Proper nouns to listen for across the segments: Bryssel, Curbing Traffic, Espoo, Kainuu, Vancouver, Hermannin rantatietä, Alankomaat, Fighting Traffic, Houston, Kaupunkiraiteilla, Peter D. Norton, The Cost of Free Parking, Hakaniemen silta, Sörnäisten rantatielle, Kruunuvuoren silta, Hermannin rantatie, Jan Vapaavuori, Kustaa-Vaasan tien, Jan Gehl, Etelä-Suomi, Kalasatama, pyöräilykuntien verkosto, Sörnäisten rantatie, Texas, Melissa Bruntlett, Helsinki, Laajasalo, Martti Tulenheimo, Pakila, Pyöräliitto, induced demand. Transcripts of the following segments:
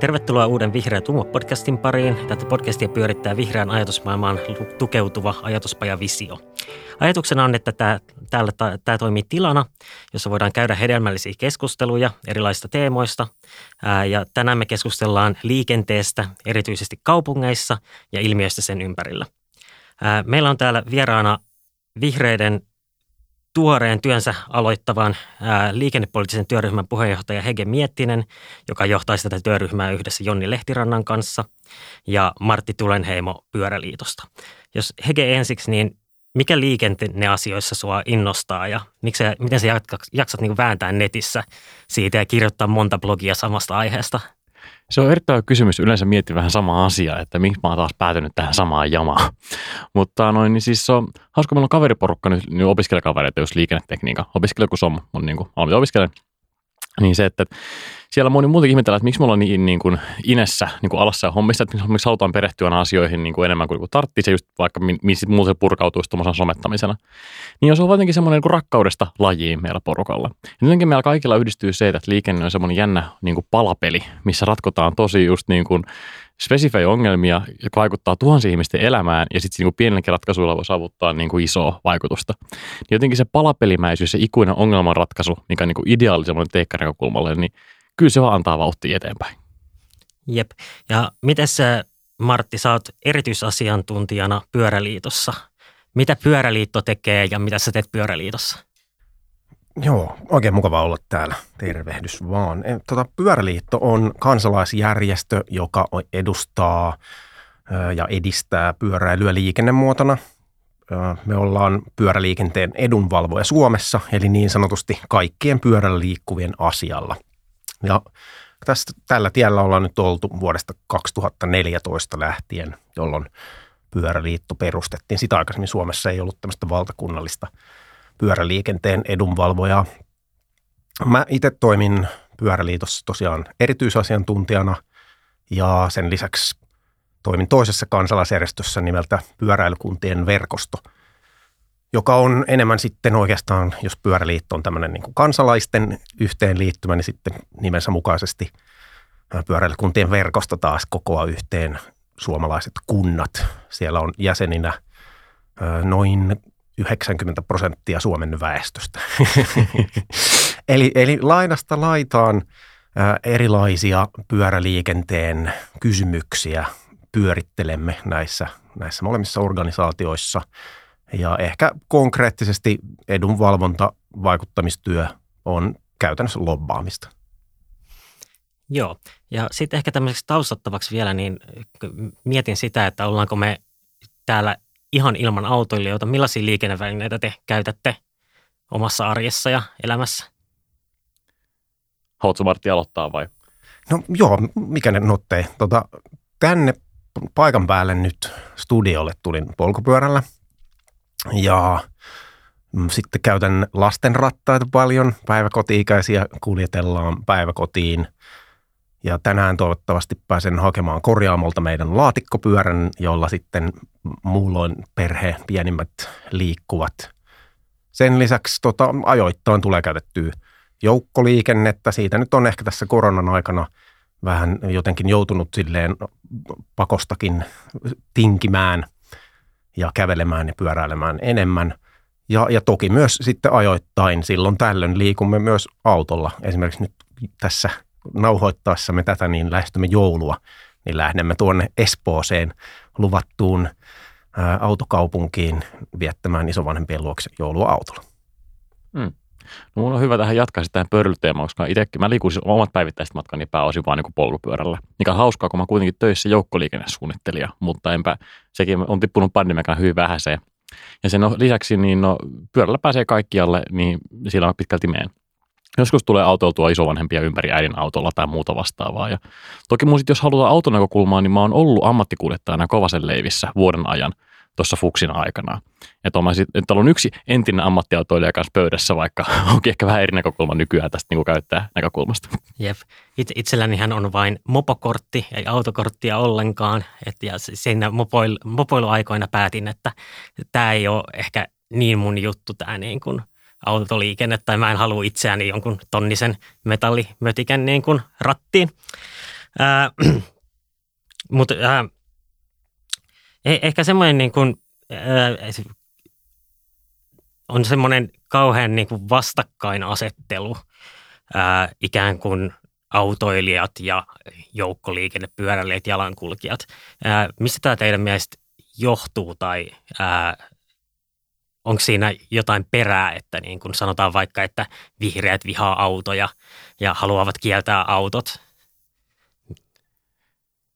Tervetuloa uuden Vihreä Tumo-podcastin pariin. Tätä podcastia pyörittää vihreän ajatusmaailmaan tukeutuva ajatuspajavisio. Ajatuksena on, että tämä toimii tilana, jossa voidaan käydä hedelmällisiä keskusteluja erilaisista teemoista. Ja tänään me keskustellaan liikenteestä, erityisesti kaupungeissa ja ilmiöistä sen ympärillä. Meillä on täällä vieraana vihreiden tuoreen työnsä aloittavan liikennepoliittisen työryhmän puheenjohtaja Hege Miettinen, joka johtaisi tätä työryhmää yhdessä Jonni Lehtirannan kanssa ja Martti Tulenheimo Pyöräliitosta. Jos Hege ensiksi, niin mikä liikenneasioissa sua innostaa ja miten sä jaksat niin kuin vääntää netissä siitä ja kirjoittaa monta blogia samasta aiheesta? Se on erittäin kysymys. Yleensä mietin vähän samaa asiaa, että miksi mä oon taas päätynyt tähän samaan jamaan. Mutta niin siis se on hauska, meillä on kaveriporukka nyt opiskelijakavereita, jos liikennetekniikan opiskelija, kun SOM on niin kuin opiskelen, niin se, että siellä moni muutenkin ihmetellään, että miksi me ollaan niin kuin inessä niin kuin alassa ja hommissa, että miksi halutaan perehtyä asioihin niin kuin enemmän kuin tarttii se just vaikka muuten purkautuisi tuommoisena somettamisena. Niin se on jotenkin semmoinen niin kuin rakkaudesta lajiin meillä porukalla. Ja jotenkin meillä kaikilla yhdistyy se, että liikenne on semmoinen jännä niin kuin palapeli, missä ratkotaan tosi just niin kuin spesifejä ongelmia, jotka vaikuttaa tuhansien ihmisten elämään, ja sitten niin pienelläkin ratkaisuilla voi saavuttaa niin kuin isoa vaikutusta. Niin jotenkin se palapelimäisyys, se ikuinen ongelmanratkaisu, mikä on niin kuin ideaali semmoinen teikkarinäkökulmalle, niin kyllä se vaan antaa vauhtia eteenpäin. Jep. Ja miten sä, Martti, sä oot erityisasiantuntijana Pyöräliitossa. Mitä Pyöräliitto tekee ja mitä sä teet Pyöräliitossa? Joo, oikein mukava olla täällä. Tervehdys vaan. Pyöräliitto on kansalaisjärjestö, joka edustaa ja edistää pyöräilyä liikennemuotona. Me ollaan pyöräliikenteen edunvalvoja Suomessa, eli niin sanotusti kaikkien pyörällä liikkuvien asialla. Ja tällä tiellä ollaan nyt oltu vuodesta 2014 lähtien, jolloin Pyöräliitto perustettiin. Sitä aikaisemmin Suomessa ei ollut tämmöistä valtakunnallista pyöräliikenteen edunvalvojaa. Mä itse toimin Pyöräliitossa tosiaan erityisasiantuntijana ja sen lisäksi toimin toisessa kansalaisjärjestössä nimeltä Pyöräilykuntien verkosto, joka on enemmän sitten oikeastaan, jos Pyöräliitto on tämmöinen niin kuin kansalaisten yhteenliittymä, niin sitten nimensä mukaisesti Pyöräilykuntien verkosto taas kokoaa yhteen suomalaiset kunnat. Siellä on jäseninä noin 90% Suomen väestöstä. eli laidasta laitaan erilaisia pyöräliikenteen kysymyksiä pyörittelemme näissä molemmissa organisaatioissa. Ja ehkä konkreettisesti edunvalvonta, vaikuttamistyö on käytännössä lobbaamista. Joo, ja sitten ehkä tämmöiseksi taustattavaksi vielä, niin mietin sitä, että ollaanko me täällä ihan ilman autoilijoita. Millaisia liikennevälineitä te käytätte omassa arjessa ja elämässä? Haluatko Martti aloittaa vai? No joo, mikä ne nottee. Tänne paikan päälle nyt studiolle tulin polkupyörällä. Ja sitten käytän lasten rattaita paljon. Päiväkoti-ikäisiä kuljetellaan päiväkotiin. Ja tänään toivottavasti pääsen hakemaan korjaamolta meidän laatikkopyörän, jolla sitten muulloin perheen pienimmät liikkuvat. Sen lisäksi ajoittain tulee käytettyä joukkoliikennettä. Siitä nyt on ehkä tässä koronan aikana vähän jotenkin joutunut silleen pakostakin tinkimään ja kävelemään ja pyöräilemään enemmän. Ja toki myös sitten ajoittain silloin tällöin liikumme myös autolla. Esimerkiksi nyt tässä nauhoittaessamme tätä, niin lähestymme joulua, niin lähdemme tuonne Espooseen luvattuun autokaupunkiin viettämään isovanhempien luokse joulua autolla. No mun on hyvä tähän jatkaa tähän pyöräilyteemaan, koska itsekin mä liikun siis omat päivittäiset matkani pääosin vaan niin polkupyörällä, mikä on hauskaa, kun mä kuitenkin töissä joukkoliikennesuunnittelija, mutta sekin on tippunut pandemiakaan hyvin vähäiseen. Ja sen lisäksi niin pyörällä pääsee kaikkialle, niin siellä mä pitkälti meen. Joskus tulee autoiltua isovanhempia ympäri äidin autolla tai muuta vastaavaa. Ja toki mun sit, jos halutaan auton näkökulmaa, niin mä oon ollut ammattikuljettajana Kovasen leivissä vuoden ajan tuossa Fuksin aikana. Että on yksi entinen ammattiautoilija kanssa pöydässä, vaikka onkin ehkä vähän eri näkökulma nykyään tästä niin kuin käyttää näkökulmasta. Jep. Itsellänihän on vain mopokortti, ei autokorttia ollenkaan. Ja siinä mopoiluaikoina päätin, että tämä ei ole ehkä niin mun juttu, tämä niin kuin autoliikenne, tai mä en halua itseäni jonkun tonnisen metallimötikän niin kuin rattiin. Mutta ehkä semmoinen niin kuin, on semmoinen kauhean niin kuin vastakkainasettelu ikään kuin autoilijat ja joukkoliikennepyöräilijät, jalankulkijat. Mistä tämä teidän mielestä johtuu tai onko siinä jotain perää, että niin kuin sanotaan vaikka, että vihreät vihaa autoja ja haluavat kieltää autot?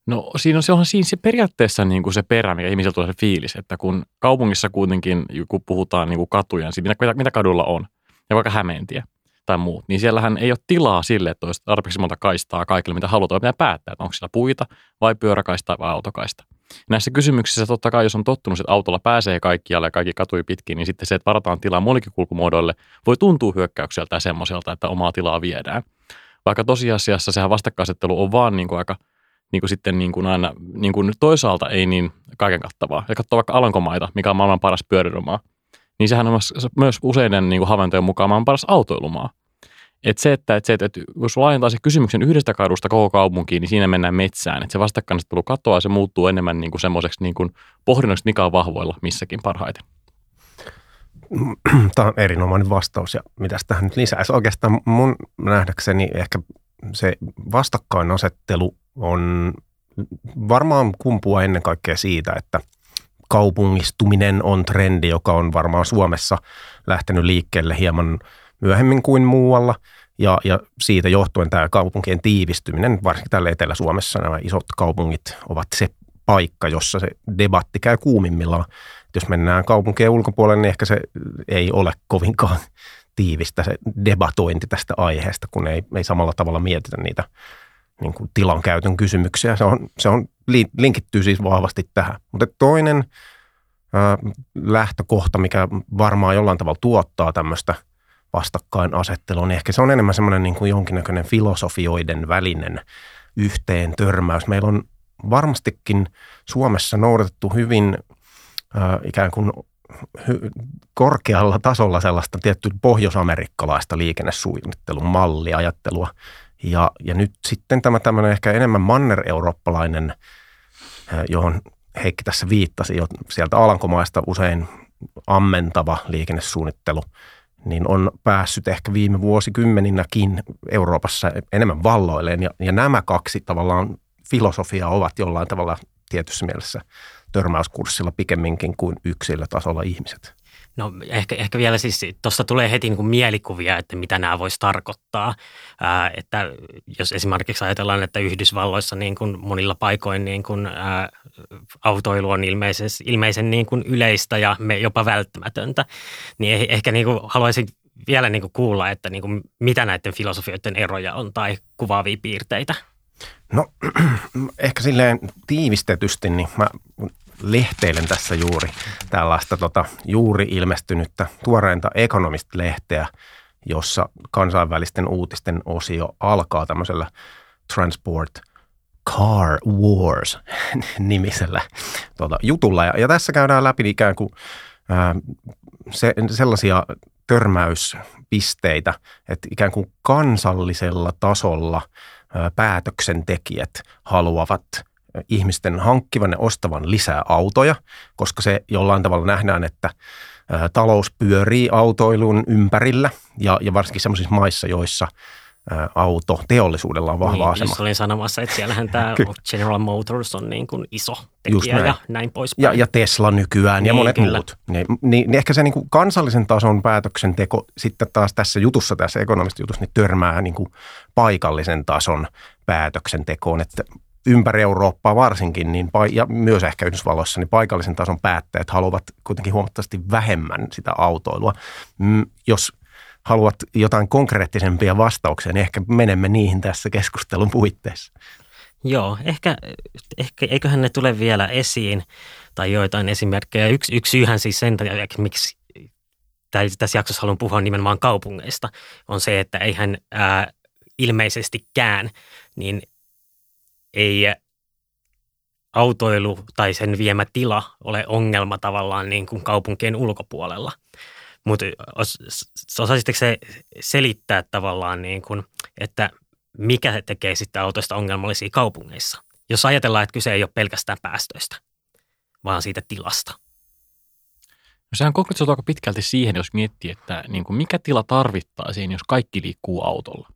No siinä se periaatteessa niin kuin se perä, mikä ihmisellä tulee se fiilis, että kun kaupungissa kuitenkin, kun puhutaan niin kuin katuja, niin mitä kadulla on, ja vaikka Hämeentie tai muut, niin siellähän ei ole tilaa sille, että olisi tarpeeksi monta kaistaa kaikille, mitä halutaan, pitää päättää, että onko siellä puita vai pyöräkaista vai autokaista. Näissä kysymyksissä totta kai, jos on tottunut, että autolla pääsee kaikkialle ja kaikki katui pitkin, niin sitten se, että varataan tilaa muillekin kulkumuodoille, voi tuntua hyökkäykseltä ja semmoiselta, että omaa tilaa viedään. Vaikka tosiasiassa sehän vastakkainasettelu on vaan niin kuin aika aina toisaalta ei niin kaiken kattavaa. Ja katsoo vaikka Alankomaita, mikä on maailman paras pyöräilymaa, niin sehän on myös useiden niin kuin havaintojen mukaan maailman paras autoilumaa. Että jos laajentaa se kysymyksen yhdestä kadusta koko kaupunkiin, niin siinä mennään metsään. Että se vastakkainasettelu katoaa ja se muuttuu enemmän niin kuin semmoiseksi niin kuin pohdinnoksi, mikä on vahvoilla missäkin parhaiten. Tämä on erinomainen vastaus ja mitäs tähän nyt lisäisi. Oikeastaan mun nähdäkseni ehkä se vastakkainasettelu on varmaan kumpua ennen kaikkea siitä, että kaupungistuminen on trendi, joka on varmaan Suomessa lähtenyt liikkeelle hieman myöhemmin kuin muualla. Ja siitä johtuen tämä kaupunkien tiivistyminen, varsinkin täällä Etelä-Suomessa nämä isot kaupungit ovat se paikka, jossa se debatti käy kuumimmillaan. Jos mennään kaupunkien ulkopuolelle, niin ehkä se ei ole kovinkaan tiivistä se debatointi tästä aiheesta, kun ei samalla tavalla mietitä niitä niin kuin tilan käytön kysymyksiä. Se linkittyy siis vahvasti tähän. Mutta toinen lähtökohta, mikä varmaan jollain tavalla tuottaa tämmöistä vastakkainasettelua, niin ehkä se on enemmän semmoinen niin kuin jonkinnäköinen filosofioiden välinen yhteen törmäys. Meillä on varmastikin Suomessa noudatettu hyvin ikään kuin korkealla tasolla sellaista tiettyä pohjoisamerikkalaista liikennesuunnittelun malliajattelua. Ja nyt sitten tämä tämmöinen ehkä enemmän manner-eurooppalainen, johon Heikki tässä viittasi, jo sieltä Alankomaista usein ammentava liikennesuunnittelu, niin on päässyt ehkä viime vuosikymmeninäkin Euroopassa enemmän valloilleen. Ja nämä kaksi tavallaan filosofiaa ovat jollain tavalla tietyssä mielessä törmäyskurssilla pikemminkin kuin yksillä tasolla ihmiset. No ehkä vielä siis tuosta tulee heti niin kuin mielikuvia, että mitä nämä voisi tarkoittaa. Että jos esimerkiksi ajatellaan, että Yhdysvalloissa niin kuin monilla paikoin niin kuin, autoilu on ilmeisen niin kuin yleistä ja jopa välttämätöntä, niin ehkä niin kuin haluaisin vielä niin kuin kuulla, että niin kuin mitä näiden filosofioiden eroja on tai kuvaavia piirteitä. No ehkä silleen tiivistetysti, niin mä lehteilen tässä juuri tällaista juuri ilmestynyttä tuoreinta Economist-lehteä, jossa kansainvälisten uutisten osio alkaa tämmöisellä Transport Car Wars -nimisellä jutulla. Ja tässä käydään läpi ikään kuin sellaisia törmäyspisteitä, että ikään kuin kansallisella tasolla päätöksentekijät haluavat ihmisten hankkivan ja ostavan lisää autoja, koska se jollain tavalla nähdään, että talous pyörii autoilun ympärillä ja varsinkin sellaisissa maissa, joissa autoteollisuudella on vahva asema. Jos olin sanomassa, että siellähän tämä General Motors on niin kuin iso tekijä näin. Ja näin poispäin. Ja Tesla nykyään ja monet kyllä. Muut. Niin ehkä se niin kuin kansallisen tason päätöksenteko sitten taas tässä ekonomist-jutussa niin törmää niin kuin paikallisen tason päätöksentekoon, että ympäri Eurooppaa varsinkin, niin, ja myös ehkä Yhdysvalloissa, niin paikallisen tason päättäjät haluavat kuitenkin huomattavasti vähemmän sitä autoilua. Jos haluat jotain konkreettisempia vastauksia, niin ehkä menemme niihin tässä keskustelun puitteissa. Joo, ehkä eiköhän ne tule vielä esiin, tai joitain esimerkkejä. Yksi syyhän siis sen takia, miksi tässä jaksossa haluan puhua nimenomaan kaupungeista, on se, että eihän ilmeisestikään, niin ei autoilu tai sen viemä tila ole ongelma tavallaan niin kuin kaupunkien ulkopuolella. Mutta osaisitteko se selittää tavallaan niin kuin, että mikä tekee sitten autoista ongelmallisia kaupungeissa, jos ajatellaan, että kyse ei ole pelkästään päästöistä, vaan siitä tilasta. No sehän konkretisoituu aika pitkälti siihen, jos miettii, että niin kuin mikä tila tarvittaisiin, jos kaikki liikkuu autolla.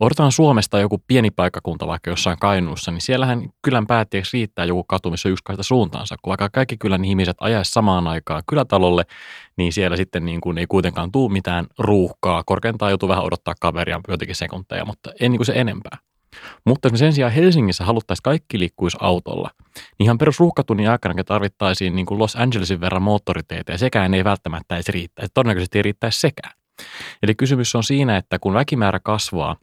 Odotetaan Suomesta joku pieni paikkakunta vaikka jossain Kainuussa, niin siellähän kylän päätteeksi riittää joku katu, missä on just kahdesta suuntaansa. Kun vaikka kaikki kylän ihmiset ajaisi samaan aikaan kylätalolle, niin siellä sitten niin kuin ei kuitenkaan tule mitään ruuhkaa. Korkeintaan joutuu vähän odottaa kaveria joitakin sekunteja, mutta ei niin kuin se enempää. Mutta jos me sen sijaan Helsingissä haluttaisiin kaikki liikkuisi autolla, niin ihan perusruuhkatunnin aikana tarvittaisiin niin kuin Los Angelesin verran moottoriteitä ja sekään ei välttämättä edes riittäisi. Todennäköisesti ei riittäisi sekään. Eli kysymys on siinä, että kun väkimäärä kasvaa,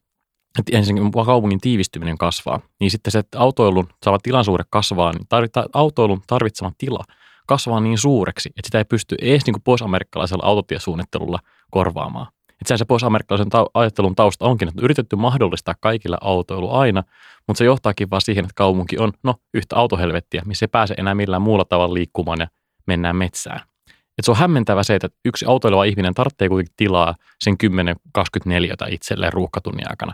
ensinnäkin kaupungin tiivistyminen kasvaa, niin sitten se autoilun saava tilansuhde kasvaa, niin autoilun tarvitsema tila kasvaa niin suureksi, että sitä ei pysty edes niin kuin pohjois-amerikkalaisella autotiesuunnittelulla korvaamaan. Et sehän se pohjois-amerikkalaisen ajattelun tausta onkin, että on yritetty mahdollistaa kaikilla autoilu aina, mutta se johtaakin vaan siihen, että kaupunki on yhtä autohelvettiä, missä ei pääse enää millään muulla tavalla liikkumaan ja mennään metsään. Et se on hämmentävä se, että yksi autoileva ihminen tarvitsee kuitenkin tilaa sen 10-24 itselleen ruuhkatunnin aikana,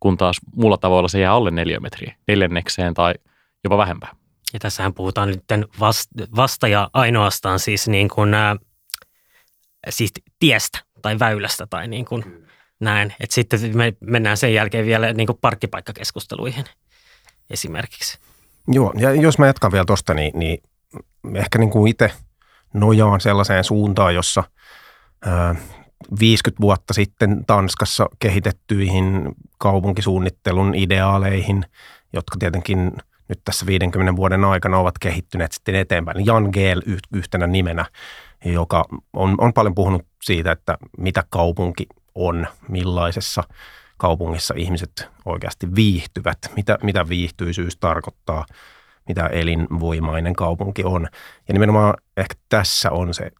kun taas muulla tavalla se jää alle 4 metriä, neljännekseen tai jopa vähempään. Ja tässähän puhutaan nyt vasta ja ainoastaan siis, niin kuin, siis tiestä tai väylästä tai niin kuin näin. Et sitten me mennään sen jälkeen vielä niin kuin parkkipaikkakeskusteluihin esimerkiksi. Joo, ja jos mä jatkan vielä tuosta, niin ehkä niin kuin itse nojaan sellaiseen suuntaan, jossa 50 vuotta sitten Tanskassa kehitettyihin kaupunkisuunnittelun ideaaleihin, jotka tietenkin nyt tässä 50 vuoden aikana ovat kehittyneet sitten eteenpäin. Jan Gehl yhtenä nimenä, joka on paljon puhunut siitä, että mitä kaupunki on, millaisessa kaupungissa ihmiset oikeasti viihtyvät, mitä viihtyisyys tarkoittaa, mitä elinvoimainen kaupunki on. Ja nimenomaan ehkä tässä on se,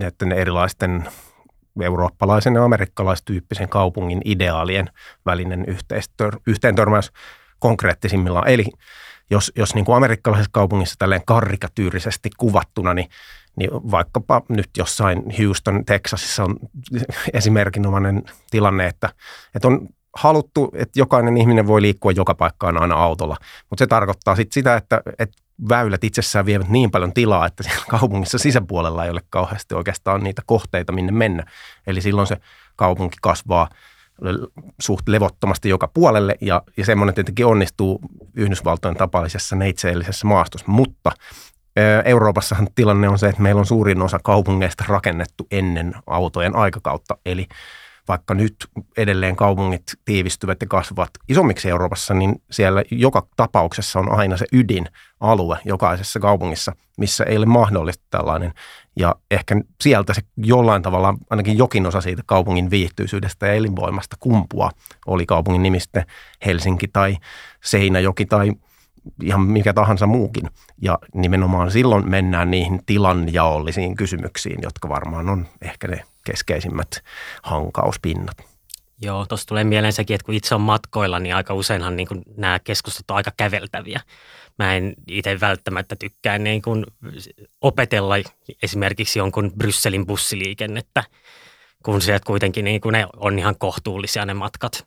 että ne erilaisten eurooppalaisen ja amerikkalaistyyppisen kaupungin ideaalien välinen yhteentörmäys konkreettisimmillaan. Eli jos niin kuin amerikkalaisessa kaupungissa tälleen karikatyyrisesti kuvattuna, niin vaikkapa nyt jossain Houston, Texasissa on esimerkinomainen tilanne, että on haluttu, että jokainen ihminen voi liikkua joka paikkaan aina autolla, mutta se tarkoittaa sitten sitä, että väylät itsessään vievät niin paljon tilaa, että siellä kaupungissa sisäpuolella ei ole kauheasti oikeastaan niitä kohteita, minne mennä. Eli silloin se kaupunki kasvaa suht levottomasti joka puolelle, ja semmoinen tietenkin onnistuu Yhdysvaltojen tapaisessa neitseellisessä maastossa, mutta Euroopassahan tilanne on se, että meillä on suurin osa kaupungeista rakennettu ennen autojen aikakautta, eli vaikka nyt edelleen kaupungit tiivistyvät ja kasvavat isommiksi Euroopassa, niin siellä joka tapauksessa on aina se ydinalue jokaisessa kaupungissa, missä ei ole mahdollista tällainen. Ja ehkä sieltä se jollain tavalla, ainakin jokin osa siitä kaupungin viihtyisyydestä ja elinvoimasta kumpuaa, oli kaupungin nimi sitten Helsinki tai Seinäjoki tai ihan mikä tahansa muukin. Ja nimenomaan silloin mennään niihin tilanjaollisiin kysymyksiin, jotka varmaan on ehkä ne keskeisimmät hankauspinnat. Joo, tuossa tulee mieleen sekin, että kun itse on matkoilla, niin aika useinhan niin kuin nämä keskustat on aika käveltäviä. Mä en itse välttämättä tykkää niin kuin opetella esimerkiksi jonkun Brysselin bussiliikennettä, kun sieltä kuitenkin niin kuin ne on ihan kohtuullisia ne matkat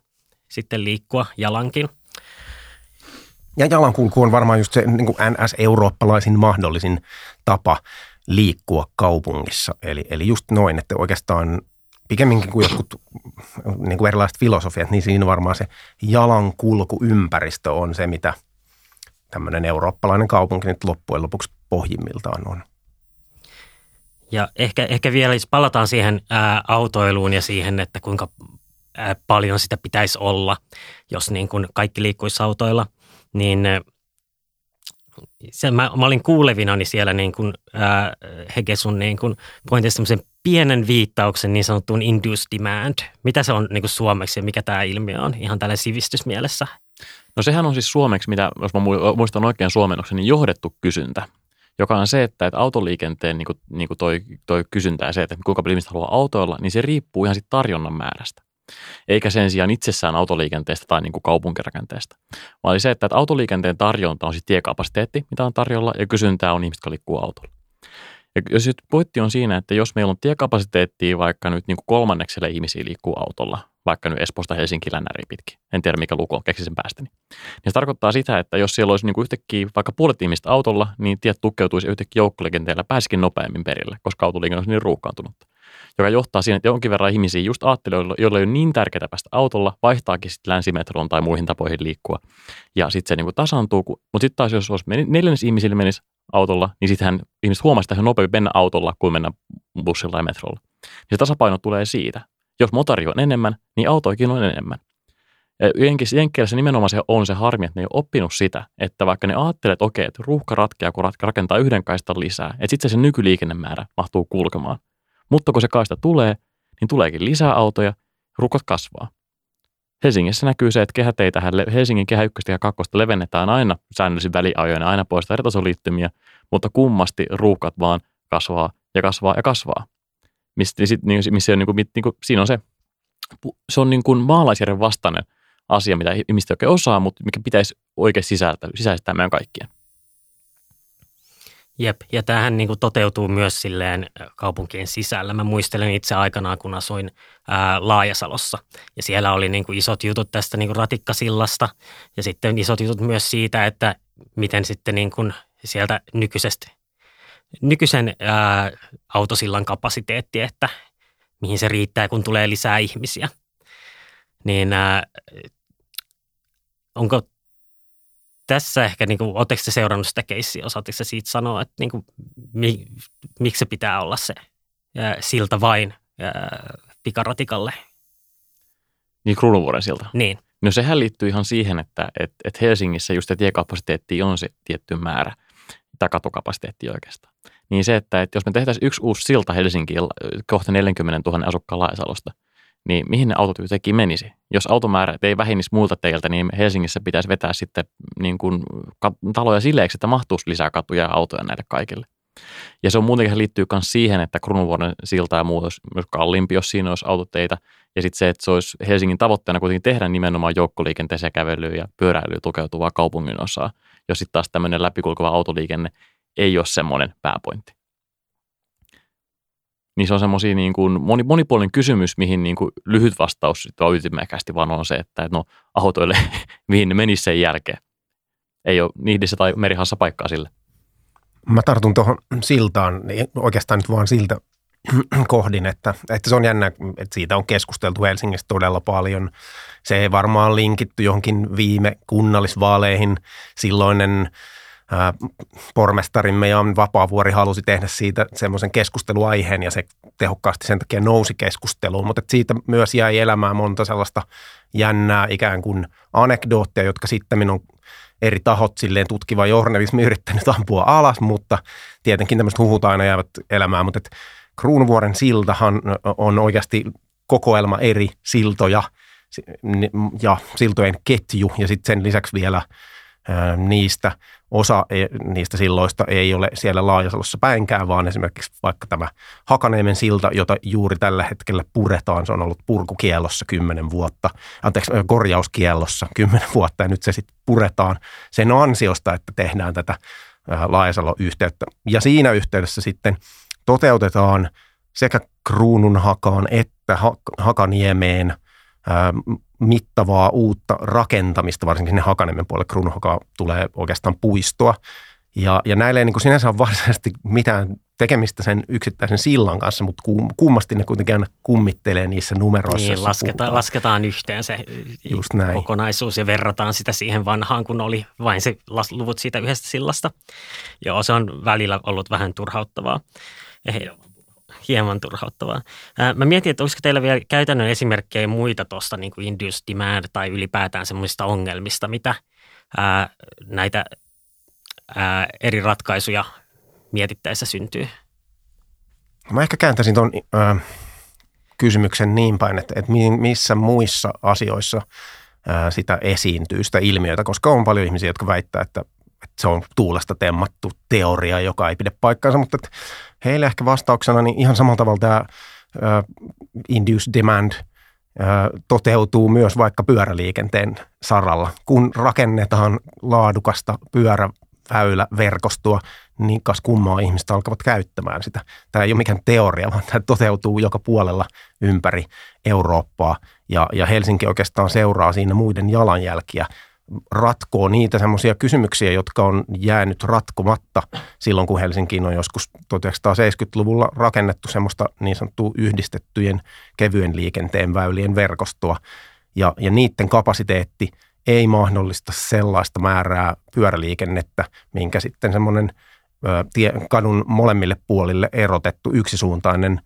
sitten liikkua jalankin. Ja jalankulku on varmaan just se niin kuin NS-eurooppalaisin mahdollisin tapa liikkua kaupungissa. Eli just noin, että oikeastaan pikemminkin kuin jotkut niin kuin erilaiset filosofiat, niin siinä varmaan se jalankulkuympäristö on se, mitä tämmöinen eurooppalainen kaupunki nyt loppujen lopuksi pohjimmiltaan on. Ja ehkä vielä, jos palataan siihen autoiluun ja siihen, että kuinka paljon sitä pitäisi olla, jos niin kuin kaikki liikkuisi autoilla, niin mä olin kuulevinani siellä niin kuin, Hege sun niin kuin pointissa tämmöisen pienen viittauksen niin sanottuun induced demand. Mitä se on niin kuin suomeksi ja mikä tämä ilmiö on ihan tällainen sivistysmielessä? No sehän on siis suomeksi, mitä jos mä muistan oikein suomennoksen, niin johdettu kysyntä, joka on se, että autoliikenteen niin kuin toi kysyntä ja se, että kuinka paljon ihmiset haluaa autoilla, niin se riippuu ihan siitä tarjonnan määrästä. Eikä sen sijaan itsessään autoliikenteestä tai niin kuin kaupunkirakenteesta, vaan se, että autoliikenteen tarjonta on siis tiekapasiteetti, mitä on tarjolla, ja kysyntää on ihmiset, jotka liikkuu autolla. Ja jos pointti on siinä, että jos meillä on tiekapasiteettia vaikka nyt niin kuin kolmannekselle ihmisiä liikkuu autolla, vaikka nyt Espoosta Helsinkiin lännäriä pitkin. En tiedä mikä luku on, keksin sen päästäni. Niin se tarkoittaa sitä, että jos siellä olisi niin kuin yhtäkkiä vaikka puolet ihmistä autolla, niin tiet tukkeutuisi yhtäkkiä joukkoliikenteellä, pääsisikin nopeammin perille, koska autoliikenne olisi niin ruuhkaantunutta. Joka johtaa siihen, että jonkin verran ihmisiä just ajattelijoilla, joilla ei ole niin tärkeää päästä autolla, vaihtaakin sitten länsimetroon tai muihin tapoihin liikkua. Ja sitten se niin kuin tasaantuu. Mutta sitten taas jos olisi neljännes ihmisille menisi autolla, niin sittenhän ihmiset huomasivat, että on nopeampi mennä autolla kuin mennä bussilla ja metrolla. Ja se tasapaino tulee siitä. Jos motori on enemmän, niin autoikin on enemmän. Jenkkilässä se nimenomaan se on se harmi, että ne ei ole oppinut sitä, että vaikka ne ajattelee, että okei, että ruuhka ratkeaa, kun rakentaa yhden kaistan lisää, että sitten se nykyliikennemäärä mahtuu kulkemaan. Mutta kun se kaista tulee, niin tuleekin lisää autoja, ruuhkat kasvaa. Helsingissä näkyy se, että kehäteitähän, Helsingin kehä 1 ja 2 levennetään aina säännöllisin väliajoin, aina poistetaan eritasoliittymiä, mutta kummasti ruuhkat vaan kasvaa ja kasvaa ja kasvaa. Siinä on se on niin kuin maalaisjärjen vastainen asia, mitä ihmiset oikein osaa, mutta mikä pitäisi oikein sisäistää meidän kaikkien. Jep, ja tämähän niin kuin toteutuu myös silleen kaupunkien sisällä. Mä muistelen itse aikanaan, kun asuin Laajasalossa, ja siellä oli niin kuin isot jutut tästä niin kuin ratikkasillasta, ja sitten isot jutut myös siitä, että miten sitten niin kuin sieltä nykyisen autosillan kapasiteetti, että mihin se riittää, kun tulee lisää ihmisiä. Niin onko tässä ehkä, niin kuin, ootteko te seurannut sitä keissiä, osaatteko te siitä sanoa, että niin kuin, miksi se pitää olla se silta vain pikaratikalle? Niin Kruunuvuoren silta? Niin. No sehän liittyy ihan siihen, että Helsingissä just se tiekapasiteetti on se tietty määrä. Takatukapasiteetti oikeastaan. Niin se, että jos me tehtäisiin yksi uusi silta Helsinkiin kohta 40 000 asukkaan Laajasalosta, niin mihin ne autot jotenkin menisi? Jos automäärät ei vähenisi muilta teiltä, niin Helsingissä pitäisi vetää sitten niin kuin taloja sileeksi, että mahtuisi lisää katuja ja autoja näille kaikille. Ja se on muutenkin liittyy myös siihen, että Kruunuvuoren silta ja muu olisi myös kalliimpi, jos siinä olisi autoteitä. Ja sitten se, että se olisi Helsingin tavoitteena kuitenkin tehdä nimenomaan joukkoliikenteeseen kävelyyn ja pyöräilyyn tukeutuvaa kaupungin osaa. Jos sitten taas tämmöinen läpikulkeva autoliikenne ei ole semmoinen pääpointti. Niin se on semmoisia niin kuin monipuolinen kysymys, mihin niin kuin lyhyt vastaus sitten vaan ytimekästi vaan on se, että no ahotoille, mihin ne menisi sen jälkeen. Ei ole Nihdissä tai Merihassa paikkaa sille. Mä tartun tuohon siltaan, oikeastaan nyt vaan siltä kohdin, että se on jännä, että siitä on keskusteltu Helsingissä todella paljon. Se ei varmaan linkitty johonkin viime kunnallisvaaleihin. Silloinen pormestarimme Jan Vapaavuori halusi tehdä siitä semmoisen keskusteluaiheen ja se tehokkaasti sen takia nousi keskusteluun, mutta siitä myös jäi elämään monta sellaista jännää ikään kuin anekdoottia, jotka sitten on eri tahot silleen tutkiva journalismi yrittänyt ampua alas, mutta tietenkin tämmöiset huhut aina jäävät elämään, mutta Kruunuvuoren siltahan on oikeasti kokoelma eri siltoja ja siltojen ketju ja sitten sen lisäksi vielä niistä silloista ei ole siellä Laajasalossa päinkään, vaan esimerkiksi vaikka tämä Hakaniemen silta, jota juuri tällä hetkellä puretaan. Se on ollut purkukiellossa 10 vuotta, korjauskiellossa 10 vuotta ja nyt se sitten puretaan sen ansiosta, että tehdään tätä Laajasalo-yhteyttä. Ja siinä yhteydessä sitten toteutetaan sekä Kruununhakaan että Hakaniemeen mittavaa uutta rakentamista, varsinkin sinne Hakaniemen puolelle. Kruununhakaan tulee oikeastaan puistoa. Ja näillä ei niin kuin sinänsä ole varsinaisesti mitään tekemistä sen yksittäisen sillan kanssa, mutta kummasti ne kuitenkin aina kummittelee niissä numeroissa. Niin, lasketaan yhteen se kokonaisuus ja verrataan sitä siihen vanhaan, kun oli vain se luvut siitä yhdestä sillasta. Joo, se on välillä ollut vähän turhauttavaa. Hieman turhauttavaa. Mä mietin, että olisiko teillä vielä käytännön esimerkkejä muita tuosta niin kuin induced demand tai ylipäätään semmoisista ongelmista, mitä näitä eri ratkaisuja mietittäessä syntyy? Mä ehkä kääntäisin tuon kysymyksen niin päin, että missä muissa asioissa sitä esiintyy, sitä ilmiötä, koska on paljon ihmisiä, jotka väittää, että se on tuulesta temmattu teoria, joka ei pidä paikkaansa, mutta heille ehkä vastauksena niin ihan samalla tavalla tämä induced demand toteutuu myös vaikka pyöräliikenteen saralla. Kun rakennetaan laadukasta väyläverkostoa, niin kas kummaa ihmistä alkavat käyttämään sitä. Tämä ei ole mikään teoria, vaan tämä toteutuu joka puolella ympäri Eurooppaa. Ja Helsinki oikeastaan seuraa siinä muiden jalanjälkiä, ratkoo niitä semmoisia kysymyksiä, jotka on jäänyt ratkomatta silloin, kun Helsinkiin on joskus 1970-luvulla rakennettu semmoista niin sanottua yhdistettyjen kevyen liikenteen väylien verkostoa. Ja niiden kapasiteetti ei mahdollista sellaista määrää pyöräliikennettä, minkä sitten semmoinen kadun molemmille puolille erotettu yksisuuntainen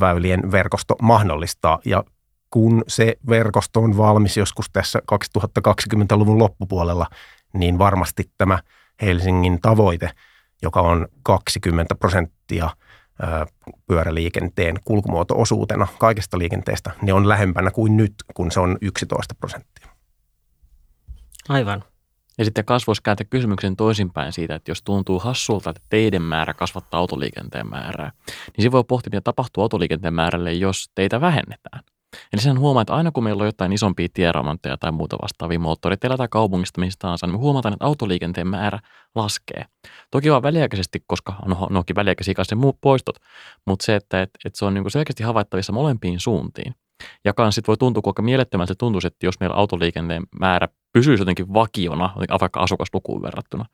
väylien verkosto mahdollistaa. Ja kun se verkosto on valmis joskus tässä 2020-luvun loppupuolella, niin varmasti tämä Helsingin tavoite, joka on 20% pyöräliikenteen kulkumuoto-osuutena kaikesta liikenteestä, niin on lähempänä kuin nyt, kun se on 11%. Aivan. Ja sitten kasvoisi kääntää kysymyksen toisinpäin siitä, että jos tuntuu hassulta, että teiden määrä kasvattaa autoliikenteen määrää, niin se voi pohtia, mitä tapahtuu autoliikenteen määrälle, jos teitä vähennetään. Eli sen huomaa, että aina kun meillä on jotain isompia tieramantoja tai muuta vastaavia moottoriteillä tai kaupungista, mistä tahansa, niin me huomataan, että autoliikenteen määrä laskee. Toki vaan väliaikaisesti, koska onkin väliaikaisia kanssa ne poistot, mutta se, että se on niin kuin selkeästi havaittavissa molempiin suuntiin. Ja sitten voi tuntua, kuinka mielettömältä tuntuisi, että jos meillä autoliikenteen määrä pysyisi jotenkin vakiona, vaikka asukaslukuun verrattuna,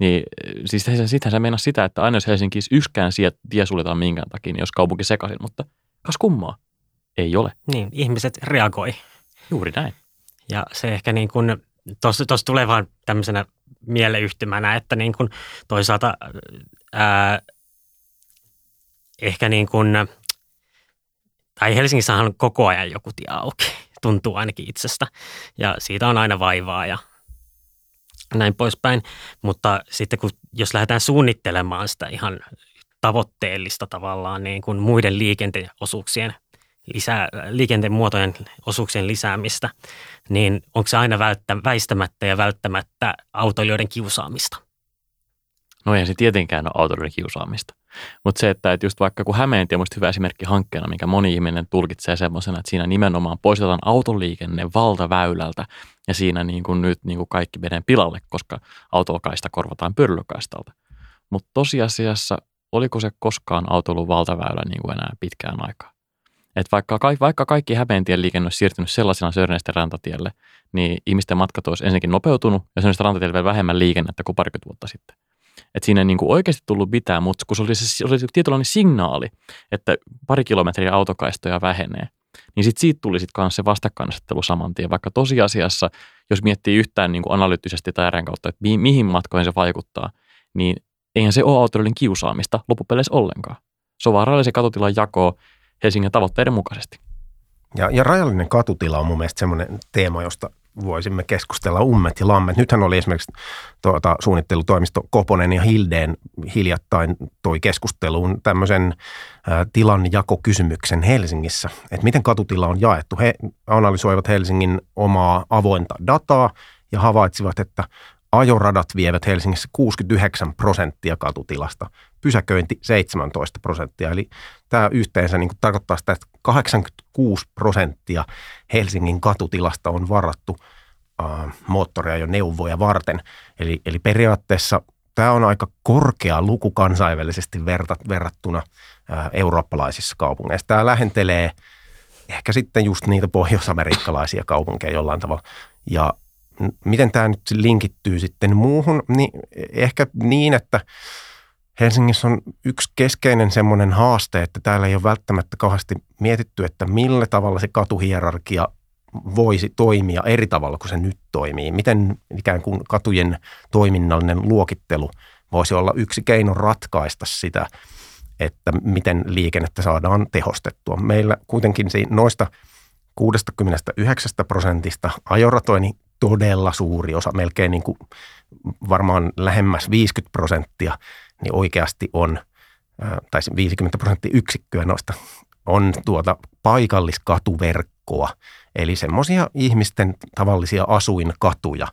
niin siis sittenhän se meinaa sitä, että aina jos Helsingissä yksikään tie suljetaan minkään takia, niin jos kaupunki sekaisin, mutta kas kummaa. Ei ole. Niin, ihmiset reagoi. Juuri näin. Ja se ehkä niin kuin, tuossa tulee vaan tämmöisenä mieleyhtymänä, että niin kuin toisaalta ehkä niin kuin, tai Helsingissähän on koko ajan joku tie auki, tuntuu ainakin itsestä. Ja siitä on aina vaivaa ja näin poispäin. Mutta sitten kun, jos lähdetään suunnittelemaan sitä ihan tavoitteellista tavallaan niin kuin muiden liikenteen osuuksien liikenteen muotojen osuuksien lisäämistä, niin onko se aina väistämättä ja välttämättä autoilijoiden kiusaamista? No ei se tietenkään ole autoilijoiden kiusaamista, mutta se, että just vaikka kun Hämeentie on musta hyvä esimerkki hankkeena, minkä moni ihminen tulkitsee semmoisena, että siinä nimenomaan poistetaan autoliikenne valtaväylältä ja siinä niin kuin nyt niin kuin kaikki menee pilalle, koska autokaista korvataan pyöräilykaistalta. Mutta tosiasiassa oliko se koskaan autoilun valtaväylä niin kuin enää pitkään aikaa? Että vaikka kaikki Hämeentien liikenne olisi siirtynyt sellaisena Sörnäisten rantatielle, niin ihmisten matkat olisi ensinnäkin nopeutunut ja Sörnäisten rantatielle vielä vähemmän liikennettä kuin parikymmentä vuotta sitten. Että siinä ei niin kuin oikeasti tullut mitään, mutta kun se oli tietynlainen signaali, että pari kilometriä autokaistoja vähenee, niin siitä tuli sitten myös se vastakkainasettelu saman tien. Vaikka tosiasiassa, jos miettii yhtään niin kuin analyyttisesti tai järjen kautta, että mihin matkoihin se vaikuttaa, niin eihän se ole autoilijoiden kiusaamista loppupeleissä ollenkaan. Se on vaan rajallisen katotilan jakoa Helsingin tavoitteiden mukaisesti. Ja rajallinen katutila on mun mielestä semmoinen teema, josta voisimme keskustella ummet ja lammet. Nythän oli esimerkiksi suunnittelutoimisto Koponen ja Hildeen hiljattain toi keskusteluun tämmöisen tilanjakokysymyksen Helsingissä. Että miten katutila on jaettu. He analysoivat Helsingin omaa avointa dataa ja havaitsivat, että ajoradat vievät Helsingissä 69% katutilasta, pysäköinti 17%. Eli tämä yhteensä niin kuin tarkoittaa sitä, että 86% Helsingin katutilasta on varattu moottoriajoneuvoja varten. Eli periaatteessa tämä on aika korkea luku kansainvälisesti verrattuna eurooppalaisissa kaupungeissa. Tämä lähentelee ehkä sitten just niitä pohjois-amerikkalaisia kaupunkeja jollain tavalla ja miten tämä nyt linkittyy sitten muuhun? Niin ehkä niin, että Helsingissä on yksi keskeinen semmoinen haaste, että täällä ei ole välttämättä kauheasti mietitty, että millä tavalla se katuhierarkia voisi toimia eri tavalla kuin se nyt toimii. Miten ikään kuin katujen toiminnallinen luokittelu voisi olla yksi keino ratkaista sitä, että miten liikennettä saadaan tehostettua. Meillä kuitenkin noista 69% ajoratoja, niin todella suuri osa, melkein niin kuin varmaan lähemmäs 50%, niin oikeasti on, tai 50% yksikköä noista, on paikalliskatuverkkoa. Eli semmoisia ihmisten tavallisia asuinkatuja.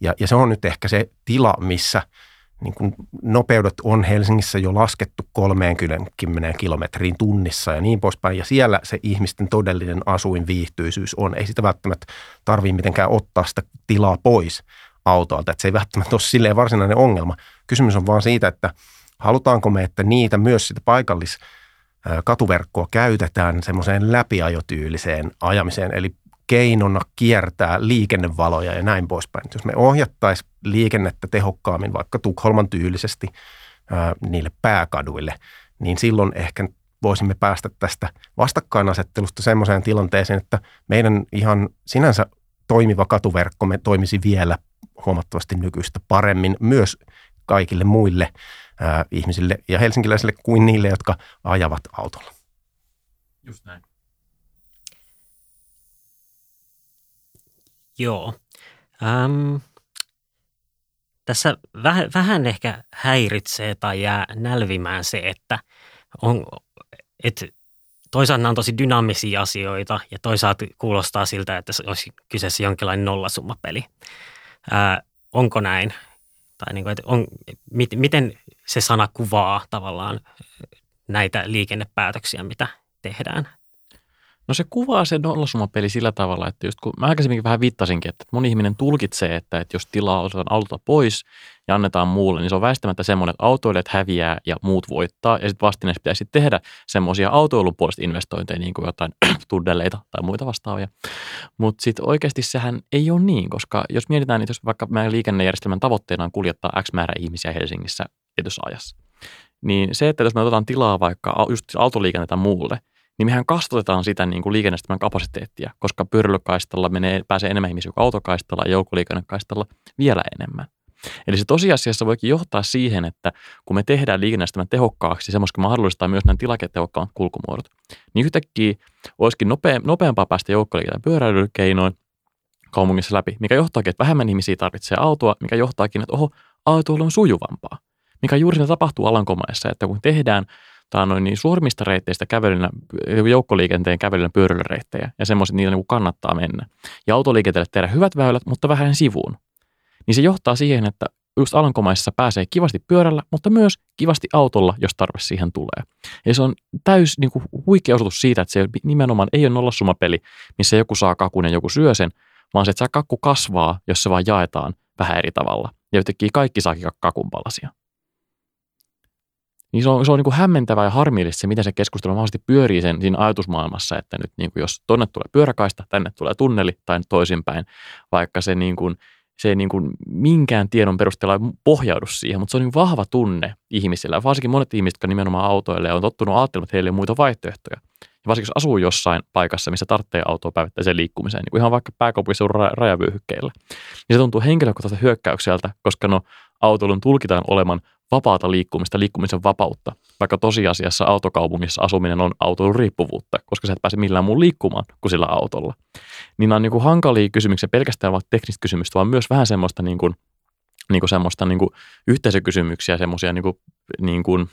Ja se on nyt ehkä se tila, missä niin kuin nopeudet on Helsingissä jo laskettu 30 kilometriin tunnissa ja niin poispäin. Ja siellä se ihmisten todellinen asuinviihtyisyys on. Ei sitä välttämättä tarvitse mitenkään ottaa sitä tilaa pois, autoilta. Että se ei välttämättä ole silleen varsinainen ongelma. Kysymys on vaan siitä, että halutaanko me, että niitä myös sitä paikalliskatuverkkoa käytetään semmoiseen läpiajotyyliseen ajamiseen, eli keinona kiertää liikennevaloja ja näin poispäin. Jos me ohjattaisiin liikennettä tehokkaammin vaikka Tukholman tyylisesti niille pääkaduille, niin silloin ehkä voisimme päästä tästä vastakkainasettelusta semmoiseen tilanteeseen, että meidän ihan sinänsä toimiva katuverkko me toimisi vielä huomattavasti nykyistä paremmin myös kaikille muille ihmisille ja helsinkiläisille kuin niille, jotka ajavat autolla. Just näin. Joo. Tässä vähän ehkä häiritsee tai jää nälvimään se, että toisaalta on tosi dynaamisia asioita ja toisaalta kuulostaa siltä, että olisi kyseessä jonkinlainen nollasummapeli. Onko näin? Tai niin kuin, miten se sana kuvaa tavallaan näitä liikennepäätöksiä, mitä tehdään? No se kuvaa se nollasummapeli sillä tavalla, että just kun mä aikaisemminkin vähän viittasinkin, että moni ihminen tulkitsee, että jos tilaa otetaan autolta pois ja annetaan muulle, niin se on väistämättä semmoinen, että autoilijat häviää ja muut voittaa. Ja sitten vastineessa pitäisi tehdä semmoisia autoilun puolesta investointeja, niin kuin jotain tunneleita tai muita vastaavia. Mutta sitten oikeasti sehän ei ole niin, koska jos mietitään, että jos vaikka meidän liikennejärjestelmän tavoitteena on kuljettaa X määrä ihmisiä Helsingissä tietyssä ajassa, niin se, että jos me otetaan tilaa vaikka just autoliikennettä muulle, niin mehän kasvatetaan sitä niin kuin liikennestämän kapasiteettia, koska pyöräilykaistalla pääsee enemmän ihmisiä kuin autokaistalla ja joukkoliikennekaistalla vielä enemmän. Eli se tosiasiassa voikin johtaa siihen, että kun me tehdään liikennestämän tehokkaaksi, semmoista mahdollistaa myös nämä tilaketehokkaat kulkumuodot, niin yhtäkkiä olisikin nopeampaa päästä joukkoliikenteen pyöräilykeinoin kaupungissa läpi, mikä johtaakin, että vähemmän ihmisiä tarvitsee autoa, mikä johtaakin, että autoilu on sujuvampaa, mikä juuri siinä tapahtuu Alankomaissa, että kun tehdään niin suurimmista reitteistä joukkoliikenteen kävelynä pyöräilyreittejä ja semmoiset niillä niin kannattaa mennä. Ja autoliikenteelle tehdä hyvät väylät, mutta vähän sivuun. Niin se johtaa siihen, että just Alankomaissa pääsee kivasti pyörällä, mutta myös kivasti autolla, jos tarve siihen tulee. Ja se on täys niin kuin huikea osoitus siitä, että se nimenomaan ei ole nollasummapeli, missä joku saa kakun ja joku syö sen, vaan se, että se kakku kasvaa, jos se vaan jaetaan vähän eri tavalla. Ja jotenkin kaikki saakin kakun palasia. Niin se on niin kuin hämmentävää ja harmillista se, miten se keskustelu mahdollisesti pyörii siinä ajatusmaailmassa, että nyt niin kuin jos tonne tulee pyöräkaista, tänne tulee tunneli tai toisinpäin, vaikka se minkään tiedon perusteella ei pohjaudu siihen, mutta se on niin vahva tunne ihmisillä. Varsinkin monet ihmiset, jotka nimenomaan autoille on tottunut ajattelemaan, että heillä ei ole muita vaihtoehtoja. Ja varsinkin jos asuu jossain paikassa, missä tarvitsee autoa päivittäiseen liikkumiseen, niin kuin ihan vaikka pääkaupunkiseudun rajavyyhykkeillä, niin se tuntuu henkilökohtaiselta hyökkäykseltä, koska autoilun tulkitaan oleman vapaata liikkumista, liikkumisen vapautta, vaikka tosiasiassa autokaupungissa asuminen on autoilun riippuvuutta, koska sä et pääse millään muun liikkumaan kuin sillä autolla. Niin nämä on niin kuin hankalia kysymyksiä, pelkästään vaan teknistä kysymystä, vaan myös vähän semmoista, niin kuin yhteisökysymyksiä, semmoisia niin kuin,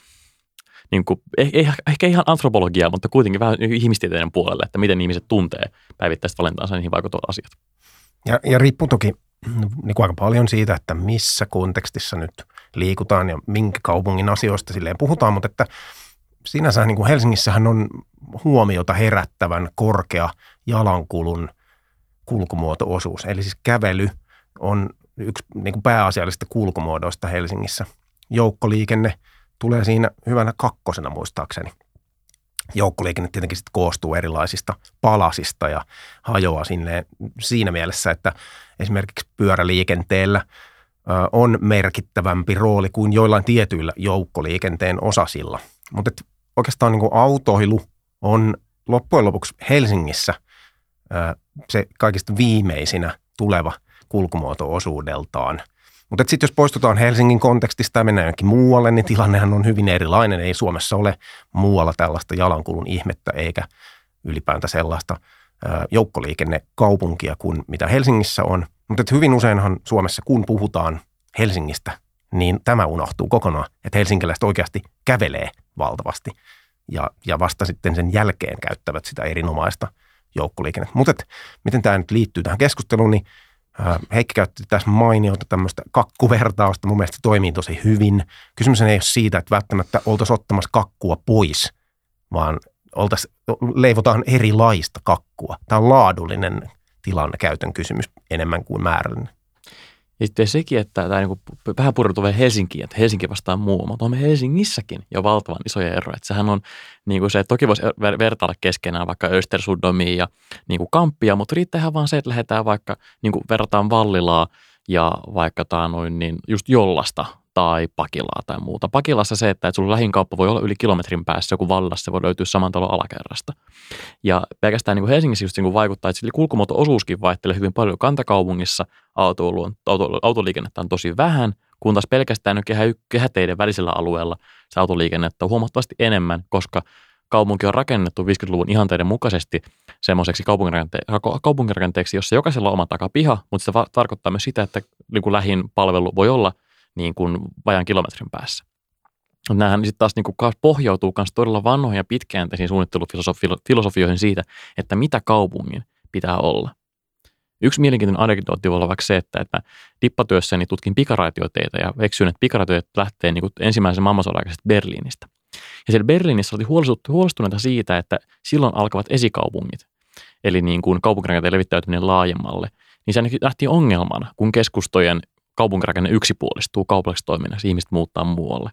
ehkä ihan antropologiaa, mutta kuitenkin vähän ihmistieteiden puolelle, että miten ihmiset tuntee päivittäiset valintaansa niihin vaikuttavat asiat. Ja riippuu toki niin kuin aika paljon siitä, että missä kontekstissa nyt liikutaan ja minkä kaupungin asioista silleen puhutaan, mutta että sinänsä niin kuin Helsingissähän on huomiota herättävän korkea jalankulun kulkumuoto-osuus. Eli siis kävely on yksi niin kuin pääasiallisista kulkumuodoista Helsingissä. Joukkoliikenne tulee siinä hyvänä kakkosena muistaakseni. Joukkoliikenne tietenkin sitten koostuu erilaisista palasista ja hajoaa siinä mielessä, että esimerkiksi pyöräliikenteellä on merkittävämpi rooli kuin joillain tietyillä joukkoliikenteen osasilla. Mutta oikeastaan niin autoilu on loppujen lopuksi Helsingissä se kaikista viimeisinä tuleva kulkumuoto-osuudeltaan. Mutta sitten jos poistutaan Helsingin kontekstista ja mennään jonkin muualle, niin tilannehan on hyvin erilainen. Ei Suomessa ole muualla tällaista jalankulun ihmettä eikä ylipäätään sellaista joukkoliikennekaupunkia kuin mitä Helsingissä on. Mutta hyvin useinhan Suomessa, kun puhutaan Helsingistä, niin tämä unohtuu kokonaan, että helsinkiläiset oikeasti kävelee valtavasti ja vasta sitten sen jälkeen käyttävät sitä erinomaista joukkoliikennettä. Mutta miten tämä nyt liittyy tähän keskusteluun, niin Heikki käytti tässä mainiota tämmöistä kakkuvertausta. Mun mielestä se toimii tosi hyvin. Kysymys ei ole siitä, että välttämättä oltaisiin ottamassa kakkua pois, vaan leivotaan erilaista kakkua. Tämä on laadullinen tilanne, käytön kysymys enemmän kuin määrällinen. Ja sitten sekin, että tämä niin kuin vähän pureutuu vielä Helsinkiin, että Helsinki vastaan muu, mutta on me Helsingissäkin jo valtavan isoja eroja. Että sehän on niin kuin se, että toki voisi vertailla keskenään vaikka Östersundomiin ja niin kuin Kamppia, mutta riittäähän vaan se, että lähdetään vaikka, niin kuin verrataan Vallilaa ja vaikka tämä noin niin just Jollasta tai Pakilaa tai muuta. Pakilassa se, että sulla lähin kauppa voi olla yli kilometrin päässä, joku Vallassa se voi löytyä saman talon alakerrasta. Ja pelkästään niin kuin Helsingissä just niin kuin vaikuttaa, että kulkumuoto-osuuskin vaihtelee hyvin paljon. Kantakaupungissa autoliikennettä on tosi vähän, kun taas pelkästään kehäteiden välisellä alueella se autoliikennettä on huomattavasti enemmän, koska kaupunki on rakennettu 50-luvun ihanteiden mukaisesti semmoiseksi kaupunkirakenteeksi, jossa jokaisella on oma takapiha, mutta se tarkoittaa myös sitä, että niin kuin lähin palvelu voi olla niin kuin vajaan kilometrin päässä. Nämähän sitten taas niin kuin pohjautuu myös todella vanhoihin ja pitkäjänteisiin suunnittelufilosofioihin siitä, että mitä kaupungin pitää olla. Yksi mielenkiintoinen anekdootti voi olla vaikka se, että dippatyössäni tutkin pikaraitioteitä ja eksyin, että pikaraitioteet lähtee niin kuin ensimmäisen maailmansodan aikaisesta Berliinistä. Ja siellä Berliinissä oltiin huolestuneita siitä, että silloin alkavat esikaupungit, eli niin kuin kaupunkirakenteen levittäytyminen laajemmalle, niin se nähtiin ongelmana, kun keskustojen kaupunkirakenne yksipuolistuu kaupallisessa toiminnassa, ihmiset muuttaa muualle.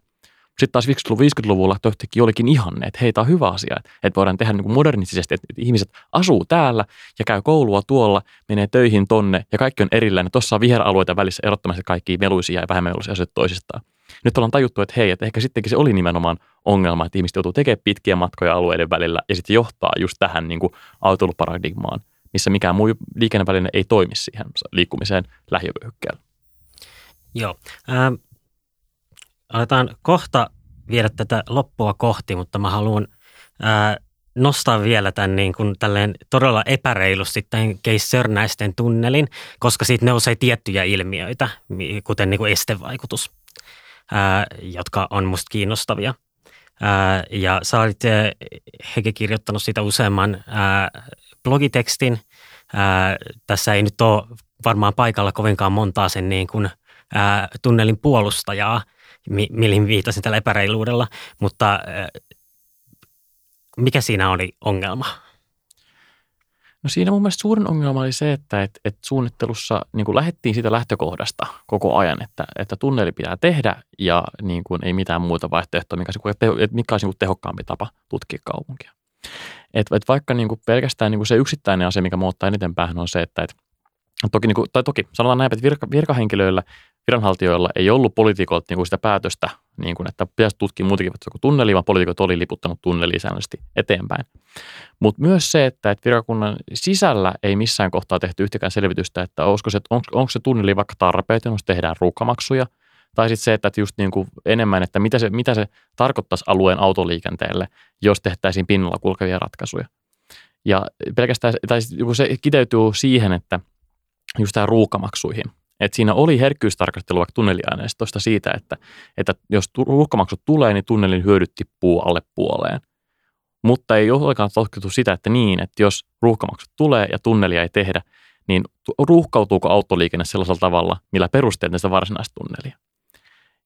Sitten taas 50-luvulla tohtikin jollekin ihanne, että hei, tämä on hyvä asia, että voidaan tehdä niin kuin modernistisesti, että ihmiset asuu täällä ja käy koulua tuolla, menee töihin tonne ja kaikki on erilainen. Tuossa on viheralueita välissä erottamassa kaikkia meluisia ja vähemmän meluisia asioita toisistaan. Nyt ollaan tajuttu, että hei, että ehkä sittenkin se oli nimenomaan ongelma, että ihmiset joutuu tekemään pitkiä matkoja alueiden välillä ja sitten johtaa just tähän niin kuin autoiluparadigmaan, missä mikään muu liikenneväline ei toimi siihen liikkumiseen lähiövyöhykkeellä. Joo. Aletaan kohta viedä tätä loppua kohti, mutta mä haluan nostaa vielä tämän niin kuin tälleen todella epäreilusti tämän Sörnäisten tunnelin, koska siitä nousee tiettyjä ilmiöitä, kuten niin kuin estevaikutus, jotka on musta kiinnostavia. Ja sä olit, Hege, kirjoittanut siitä useamman blogitekstin. Tässä ei nyt ole varmaan paikalla kovinkaan montaa sen niin kuin tunnelin puolustajaa, mihin viitasin tällä epäreiluudella, mutta mikä siinä oli ongelma? No siinä mun mielestä suurin ongelma oli se, että suunnittelussa niin kuin lähdettiin siitä lähtökohdasta koko ajan, että tunneli pitää tehdä ja niin kuin ei mitään muuta vaihtoehtoa, mikä olisi niin kuin tehokkaampi tapa tutkia kaupunkia. Et vaikka niin kuin pelkästään niin kuin se yksittäinen asia, mikä mua ottaa eniten päähän, on se, että toki, sanotaan näin, että virkahenkilöillä, viranhaltijoilla ei ollut poliitikoilta niin kuin sitä päätöstä, niin kuin, että pitäisi tutkia muutakin tunnelia, vaan poliitikot oli liputtanut tunnelia säännöllisesti eteenpäin. Mutta myös se, että virkakunnan sisällä ei missään kohtaa tehty yhtäkään selvitystä, että onko se tunneli vaikka tarpeeton, jos tehdään ruuhkamaksuja, tai sitten se, että just niin kuin enemmän, että mitä se tarkoittaisi alueen autoliikenteelle, jos tehtäisiin pinnalla kulkevia ratkaisuja. Ja pelkästään, tai se kiteytyy siihen, että just tähän ruuhkamaksuihin. Et siinä oli herkkyystarkastelua tunneliaineistosta siitä, että jos ruuhkamaksut tulee, niin tunnelin hyödyt tippuu alle puoleen. Mutta ei olekaan totkittu sitä, että niin, että jos ruuhkamaksut tulee ja tunnelia ei tehdä, niin ruuhkautuuko autoliikenne sellaisella tavalla, millä perusteet sitä varsinaista tunnelia.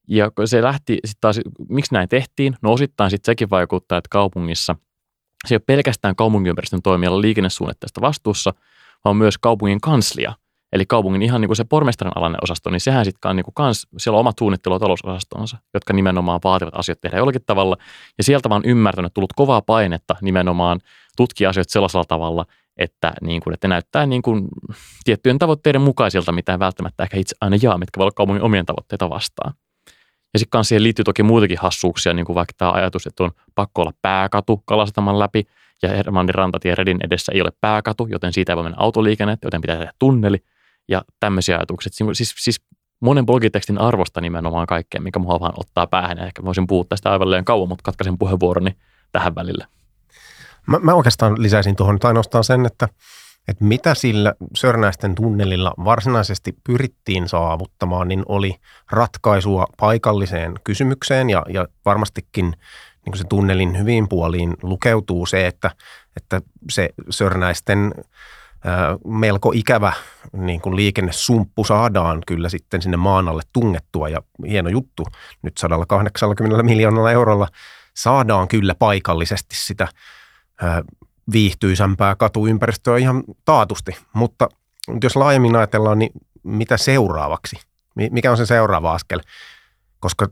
Ja se lähti sitten taas, miksi näin tehtiin? No osittain sitten sekin vaikuttaa, että kaupungissa se ei ole pelkästään kaupunkiympäristön toimijalla liikennesuunnitteesta vastuussa, vaan myös kaupungin kanslia. Eli kaupungin ihan niin kuin se pormestarin alainen osasto, niin sehän sitten on niin kuin kans, siellä on omat suunnittelu- ja talousosastonsa, jotka nimenomaan vaativat asiat tehdä jollakin tavalla. Ja sieltä vaan ymmärtänyt, tullut kovaa painetta nimenomaan tutkia asioita sellaisella tavalla, että, niin kuin, että näyttää niin kuin tiettyjen tavoitteiden mukaisilta, mitä välttämättä ehkä itse aina jaa, mitkä voi olla kaupungin omien tavoitteita vastaan. Ja sitten siihen liittyy toki muitakin hassuuksia, niin kuin vaikka tämä ajatus, että on pakko olla pääkatu Kalasataman läpi, ja Hermannin rantatien redin edessä ei ole pääkatu, joten siitä ei voi mennä autoliikennettä, joten pitää tehdä tunneli. Ja tämmöisiä ajatuksia. Siis monen blogitekstin arvosta nimenomaan kaikkea, mikä mua vaan ottaa päähän. Ehkä voisin puhua tästä aivan liian kauan, mutta katkaisen puheenvuoroni tähän välillä. Mä oikeastaan lisäisin tuohon nyt ainoastaan sen, että mitä sillä Sörnäisten tunnelilla varsinaisesti pyrittiin saavuttamaan, niin oli ratkaisua paikalliseen kysymykseen ja varmastikin niin se tunnelin hyvin puoliin lukeutuu se, että se Sörnäisten melko ikävä niin kuin liikennesumppu saadaan kyllä sitten sinne maan alle tungettua ja hieno juttu, nyt 180 miljoonalla eurolla saadaan kyllä paikallisesti sitä viihtyisämpää katuympäristöä ihan taatusti, mutta jos laajemmin ajatellaan, niin mitä seuraavaksi? Mikä on se seuraava askel? Koska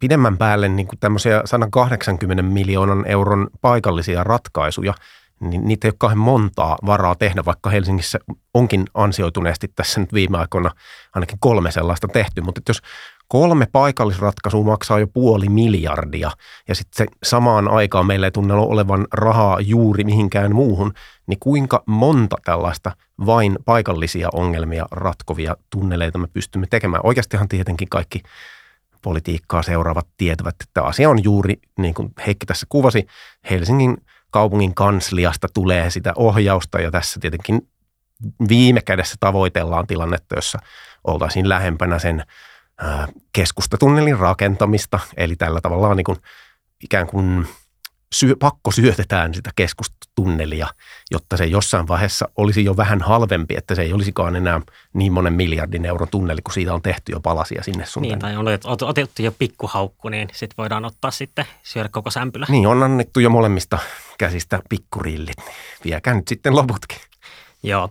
pidemmän päälle niin kuin tämmöisiä 180 miljoonan euron paikallisia ratkaisuja, niin niitä ei ole kauhean montaa varaa tehdä, vaikka Helsingissä onkin ansioituneesti tässä nyt viime aikoina ainakin 3 sellaista tehty. Mutta jos 3 paikallisratkaisua maksaa jo 500 miljoonaa ja sitten samaan aikaan meillä ei tunne olevan rahaa juuri mihinkään muuhun, niin kuinka monta tällaista vain paikallisia ongelmia ratkovia tunneleita me pystymme tekemään? Oikeastihan tietenkin kaikki politiikkaa seuraavat tietävät, että asia on juuri, niin kuin Heikki tässä kuvasi, Helsingin kaupungin kansliasta tulee sitä ohjausta ja tässä tietenkin viime kädessä tavoitellaan tilannetta, jossa oltaisiin lähempänä sen keskustatunnelin rakentamista, eli tällä tavalla niin kuin ikään kuin pakko syötetään sitä keskustatunnelia, jotta se jossain vaiheessa olisi jo vähän halvempi, että se ei olisikaan enää niin monen miljardin euron tunneli, kun siitä on tehty jo palasia sinne sun. Niin, tai on otettu jo pikkuhaukku, niin sitten voidaan ottaa sitten syödä koko sämpylä. Niin, on annettu jo molemmista käsistä pikkurillit. Viekää nyt sitten loputkin. Joo.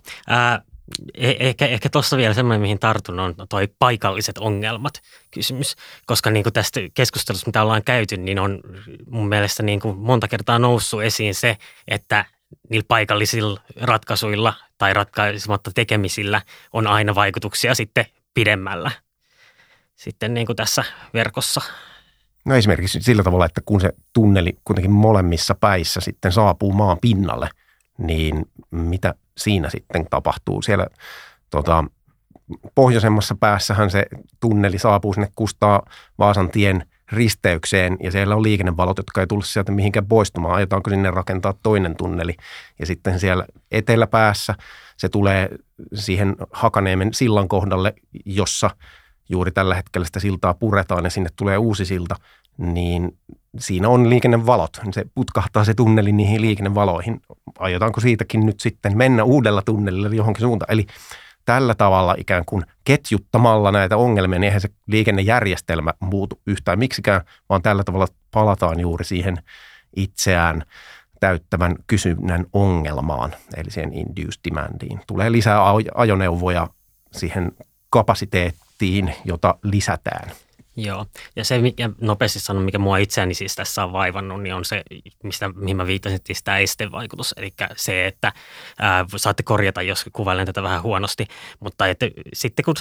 Ehkä tuossa vielä semmoinen, mihin tartun, on toi paikalliset ongelmat kysymys, koska niin kuin tästä keskustelusta, mitä ollaan käyty, niin on mun mielestä niin kuin monta kertaa noussut esiin se, että niillä paikallisilla ratkaisuilla tai ratkaisematta tekemisillä on aina vaikutuksia sitten pidemmällä sitten niin kuin tässä verkossa. No esimerkiksi sillä tavalla, että kun se tunneli kuitenkin molemmissa päissä sitten saapuu maan pinnalle, niin mitä siinä sitten tapahtuu? Siellä pohjoisemmassa päässähän se tunneli saapuu sinne Kustaa-Vaasan tien risteykseen ja siellä on liikennevalot, jotka ei tule sieltä mihinkään poistumaan. Aiotaanko sinne rakentaa toinen tunneli? Ja sitten siellä eteläpäässä se tulee siihen Hakaniemen sillan kohdalle, jossa juuri tällä hetkellä sitä siltaa puretaan ja sinne tulee uusi silta, niin siinä on liikennevalot. Se putkahtaa se tunneli niihin liikennevaloihin. Aiotaanko siitäkin nyt sitten mennä uudella tunnelilla johonkin suuntaan? Eli tällä tavalla ikään kuin ketjuttamalla näitä ongelmia, niin eihän se liikennejärjestelmä muutu yhtään miksikään, vaan tällä tavalla palataan juuri siihen itseään täyttävän kysynnän ongelmaan, eli siihen induced demandiin. Tulee lisää ajoneuvoja siihen kapasiteettiin, jota lisätään. Joo, ja se mikä nopeasti sanon, mikä mua itseäni siis tässä on vaivannut, niin on se, mihin mä viittasin, tämä estevaikutus. Eli se, että saatte korjata, jos kuvailen tätä vähän huonosti, mutta että sitten kun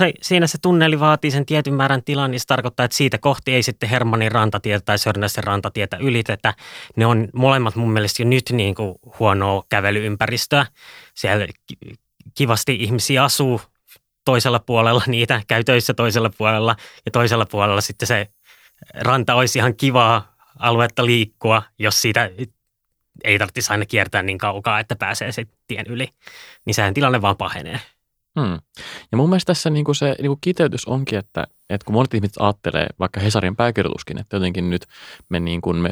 se tunneli vaatii sen tietyn määrän tilan, niin se tarkoittaa, että siitä kohti ei sitten Hermannin rantatietä tai Sörnäisen rantatietä ylitetä. Ne on molemmat mun mielestä jo nyt niin kuin huonoa kävelyympäristöä. Siellä kivasti ihmisiä asuu. Toisella puolella niitä käy töissä toisella puolella ja toisella puolella sitten se ranta olisi ihan kivaa aluetta liikkua, jos siitä ei tarvitsisi aina kiertää niin kaukaa, että pääsee sen tien yli. Niin sehän tilanne vaan pahenee. Ja mun mielestä tässä niinku se niinku kiteytys onkin, että kun monet ihmiset ajattelee, vaikka Hesarin pääkirjoituskin, että jotenkin nyt me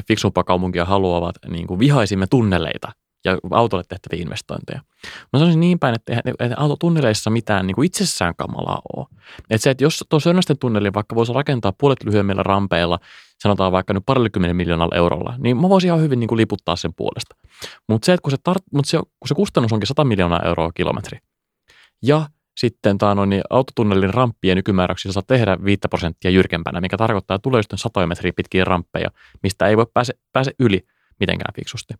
fiksumpaa kaupunkia haluavat, niinku vihaisimme tunneleita ja autolle tehtäviä investointeja. Mä sanoisin niin päin, että eihän autotunneleissa mitään niin kuin itsessään kamalaa ole. Että se, että jos tuon Sörnäisten tunnelin vaikka voisi rakentaa puolet lyhyemmillä rampeilla, sanotaan vaikka nyt 20 miljoonalla eurolla, niin mä voisin ihan hyvin niin kuin liputtaa sen puolesta. Mutta se, että kun se kustannus onkin 100 miljoonaa euroa kilometri, ja sitten autotunnelin ramppien nykymääräyksiä saa tehdä 5% jyrkempänä, mikä tarkoittaa, että tulee sitten 100 metriä pitkiä ramppeja, mistä ei voi pääse yli mitenkään fiksusti.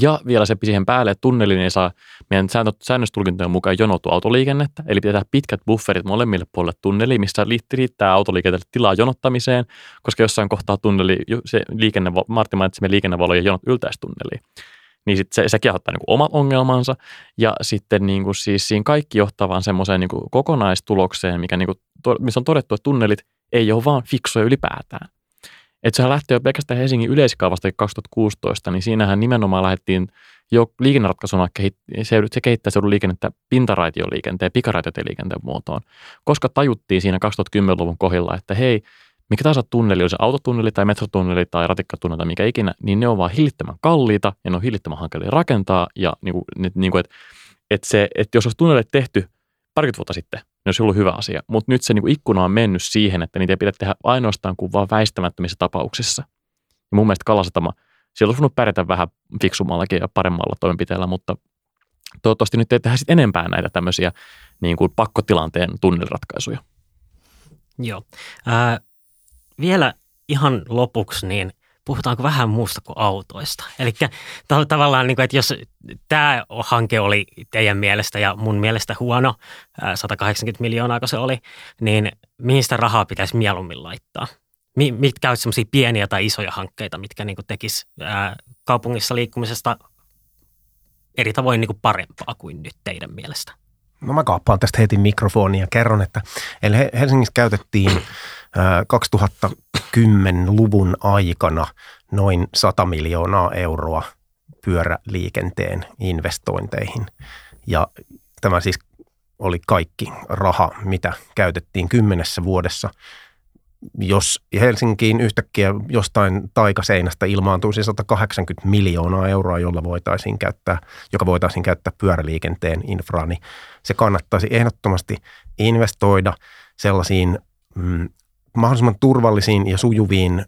Ja vielä se siihen päälle, että tunnelin ei saa meidän säännöstulkintojen mukaan jonottua autoliikennettä, eli pitää pitkät bufferit molemmille puolelle tunneliin, missä riittää autoliikenteelle tilaa jonottamiseen, koska jossain kohtaa tunneli, se Martti mainitsemme liikennevalojen jonot yltäisi tunneliin. Niin sitten se kiehottaa niin kuin omat ongelmansa, ja sitten niin kuin siis siinä kaikki johtaa vaan semmoiseen niin kuin kokonaistulokseen, mikä niin kuin, missä on todettu, että tunnelit ei ole vaan fiksuja ylipäätään. Että sehän lähti jo pelkästään Helsingin yleiskaavasta 2016, niin siinähän nimenomaan lähdettiin jo liikenneratkaisuna kehittää seudun liikennettä pintaraitioliikenteen ja pikaraitioliikenteen muotoon, koska tajuttiin siinä 2010-luvun kohdilla, että hei, mikä tahansa tunneli, oli se autotunneli tai metrotunneli tai ratikkatunneli tai mikä ikinä, niin ne on vaan hillittömän kalliita ja ne on hillittömän hankalia rakentaa ja että jos olisi tunnelit tehty 30 vuotta sitten, niin olisi ollut hyvä asia, mutta nyt se niin kuin ikkuna on mennyt siihen, että niitä ei pidä tehdä ainoastaan kuin vaan väistämättömissä tapauksissa. Ja mun mielestä Kalasatama, siellä olisi voinut pärjätä vähän fiksummallakin ja paremmalla toimenpiteellä, mutta toivottavasti nyt ei tehdä sitten enempää näitä tämmöisiä niin kuin pakkotilanteen tunnelinratkaisuja. Joo. Vielä ihan lopuksi, niin puhutaanko vähän muusta kuin autoista? Eli tavallaan, niin kuin, että jos tämä hanke oli teidän mielestä ja mun mielestä huono, 180 miljoonaa kun se oli, niin mihin sitä rahaa pitäisi mieluummin laittaa? Mitkä ovat sellaisia pieniä tai isoja hankkeita, mitkä niin kuin tekisi kaupungissa liikkumisesta eri tavoin niin kuin parempaa kuin nyt teidän mielestä? No mä kaappaan tästä heti mikrofonia ja kerron, että eli Helsingissä käytettiin 2010-luvun aikana noin 100 miljoonaa euroa pyöräliikenteen investointeihin. Ja tämä siis oli kaikki raha, mitä käytettiin 10 vuodessa. Jos Helsinkiin yhtäkkiä jostain taikaseinästä ilmaantuisi 180 miljoonaa euroa, joka voitaisiin käyttää pyöräliikenteen infraan, niin se kannattaisi ehdottomasti investoida sellaisiin mahdollisimman turvallisiin ja sujuviin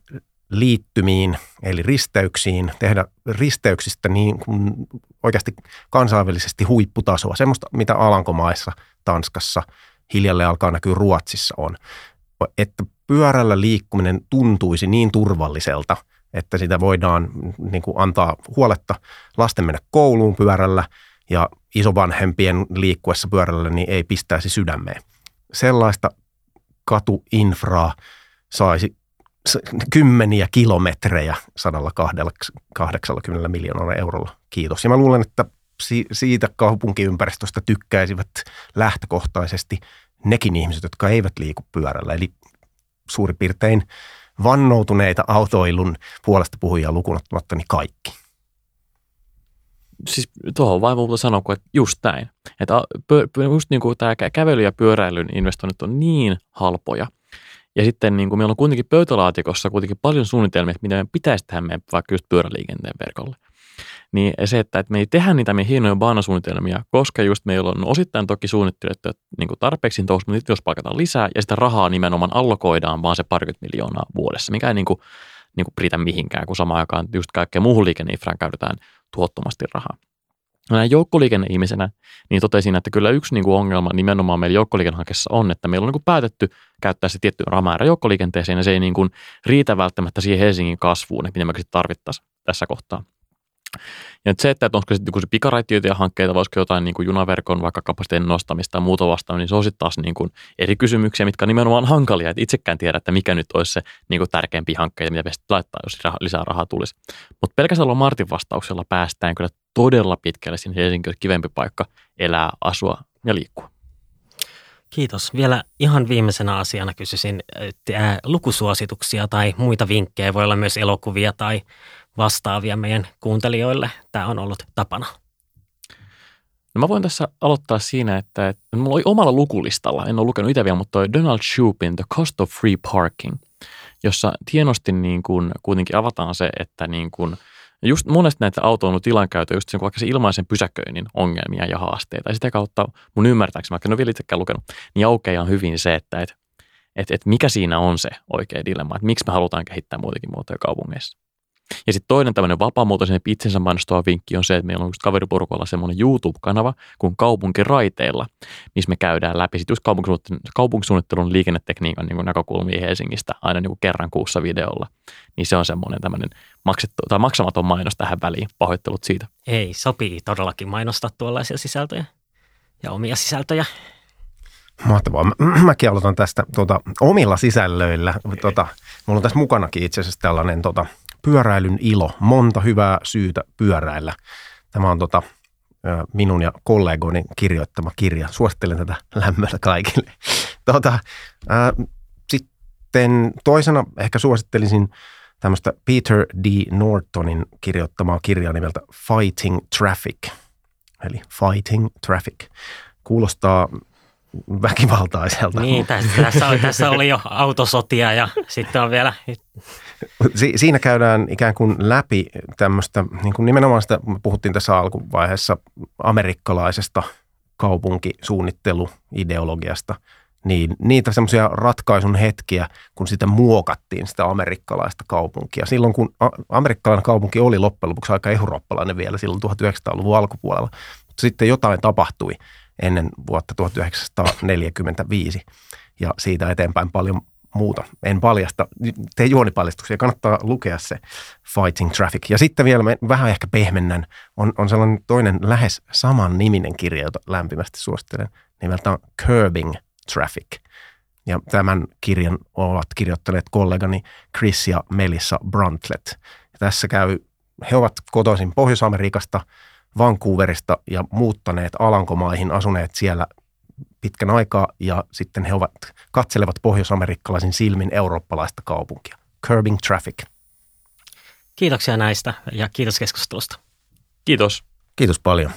liittymiin, eli risteyksiin, tehdä risteyksistä niin kuin oikeasti kansainvälisesti huipputasoa, semmoista mitä Alankomaissa, Tanskassa, hiljalleen alkaa näkyä Ruotsissa on, että pyörällä liikkuminen tuntuisi niin turvalliselta, että sitä voidaan niin kuin antaa huoletta lasten mennä kouluun pyörällä ja isovanhempien liikkuessa pyörällä niin ei pistäisi sydämeen. Sellaista katuinfraa saisi kymmeniä kilometrejä 180 miljoonalla eurolla. Kiitos. Ja mä luulen, että siitä kaupunkiympäristöstä tykkäisivät lähtökohtaisesti nekin ihmiset, jotka eivät liiku pyörällä. Eli suurin piirtein vannoutuneita autoilun puolesta puhujia lukuun ottamatta niin kaikki. Siis tuohon vain muuta sanoa, että just näin. Että just niin kuin tämä kävely- ja pyöräilyn investoinnit on niin halpoja. Ja sitten niin kuin meillä on kuitenkin pöytälaatikossa kuitenkin paljon suunnitelmia, mitä meidän pitäisi tehdä meidän vaikka just pyöräliikenteen verkolle. Niin se, että me ei tehdä niitä meidän hienoja baanasuunnitelmia, koska just meillä on osittain toki suunnittelut niin tarpeeksi tuossa, mutta niitä jos palkataan lisää ja sitä rahaa nimenomaan allokoidaan vaan se parikymmentä miljoonaa vuodessa, mikä ei niin kuin riitä mihinkään, kun samaan aikaan just kaikkeen muuhun liikenneinfraan käytetään tuottomasti rahaa. Näin joukkoliikenneihmisenä niin totesin, että kyllä yksi niin kuin ongelma nimenomaan meillä joukkoliikennehankkeessa on, että meillä on niin kuin päätetty käyttää se tietty rahamäärä joukkoliikenteeseen ja se ei niin kuin riitä välttämättä siihen Helsingin kasvuun, että mitä me tarvittaisiin tässä kohtaa. Ja se, että onko se pikaraitioita hankkeita, voisiko jotain niin kuin junaverkon vaikka kapasiteetin nostamista ja muuta vastaan, niin se on sitten taas niin kuin eri kysymyksiä, mitkä on nimenomaan hankalia. Et itsekään tiedä, että mikä nyt olisi se niin kuin tärkeämpi hankkeita, mitä pitäisi laittaa, jos lisää rahaa tulisi. Mutta pelkästään Martin vastauksella päästään kyllä todella pitkälle sinne Helsinki kivempi paikka elää, asua ja liikkua. Kiitos. Vielä ihan viimeisenä asiana kysyisin lukusuosituksia tai muita vinkkejä. Voi olla myös elokuvia tai vastaavia meidän kuuntelijoille. Tämä on ollut tapana. No mä voin tässä aloittaa siinä, että mulla oli omalla lukulistalla, en ole lukenut itse vielä, mutta toi Donald Shupin The Cost of Free Parking, jossa hienosti niin kuin kuitenkin avataan se, että niin kuin just monesti näitä autoilun tilankäytöä, just sen, vaikka se ilmaisen pysäköinnin ongelmia ja haasteita. Ja sitä kautta mun ymmärtääkseni, vaikka en ole vielä itsekään lukenut, niin aukeaa hyvin se, että mikä siinä on se oikea dilemma, että miksi me halutaan kehittää muutenkin muotoja kaupungeissa. Ja sitten toinen tämmöinen vapaamuotoisen itsensä mainostava vinkki on se, että meillä on just kaveriporukalla semmoinen YouTube-kanava kuin Kaupunkiraiteilla, missä me käydään läpi sitten just kaupunkisuunnittelun liikennetekniikan niin kuin näkökulmia Helsingistä aina niin kuin kerran kuussa videolla. Niin se on semmoinen tämmöinen maksamaton mainos tähän väliin, pahoittelut siitä. Ei, sopii todellakin mainostaa tuollaisia sisältöjä ja omia sisältöjä. Mahtavaa. Mäkin aloitan tästä omilla sisällöillä. Mulla on tässä mukanakin itse asiassa tällainen pyöräilyn ilo. Monta hyvää syytä pyöräillä. Tämä on minun ja kollegoni kirjoittama kirja. Suosittelen tätä lämmöllä kaikille. Sitten toisena ehkä suosittelisin tämmöistä Peter D. Nortonin kirjoittamaa kirjaa nimeltä Fighting Traffic. Eli Fighting Traffic. Kuulostaa väkivaltaiselta. Niin, tässä oli jo autosotia ja sitten on vielä. Siinä käydään ikään kuin läpi tämmöistä, niin kuin nimenomaan sitä puhuttiin tässä alkuvaiheessa amerikkalaisesta kaupunkisuunnitteluideologiasta, niin niitä semmoisia ratkaisun hetkiä, kun sitä muokattiin, sitä amerikkalaista kaupunkia. Silloin kun amerikkalainen kaupunki oli loppujen lopuksi aika eurooppalainen vielä silloin 1900-luvun alkupuolella, mutta sitten jotain tapahtui ennen vuotta 1945. ja siitä eteenpäin paljon muuta. En paljasta, tee juonipaljastuksia, kannattaa lukea se Fighting Traffic. Ja sitten vielä vähän ehkä pehmennän, on sellainen toinen lähes saman niminen kirja, jota lämpimästi suosittelen, nimeltään Curbing Traffic. Ja tämän kirjan ovat kirjoittaneet kollegani Chris ja Melissa Bruntlett. Ja tässä he ovat kotoisin Pohjois-Amerikasta, Vancouverista ja muuttaneet Alankomaihin, asuneet siellä pitkän aikaa ja sitten he katselevat pohjois-amerikkalaisin silmin eurooppalaista kaupunkia. Curbing Traffic. Kiitoksia näistä ja kiitos keskustelusta. Kiitos. Kiitos paljon.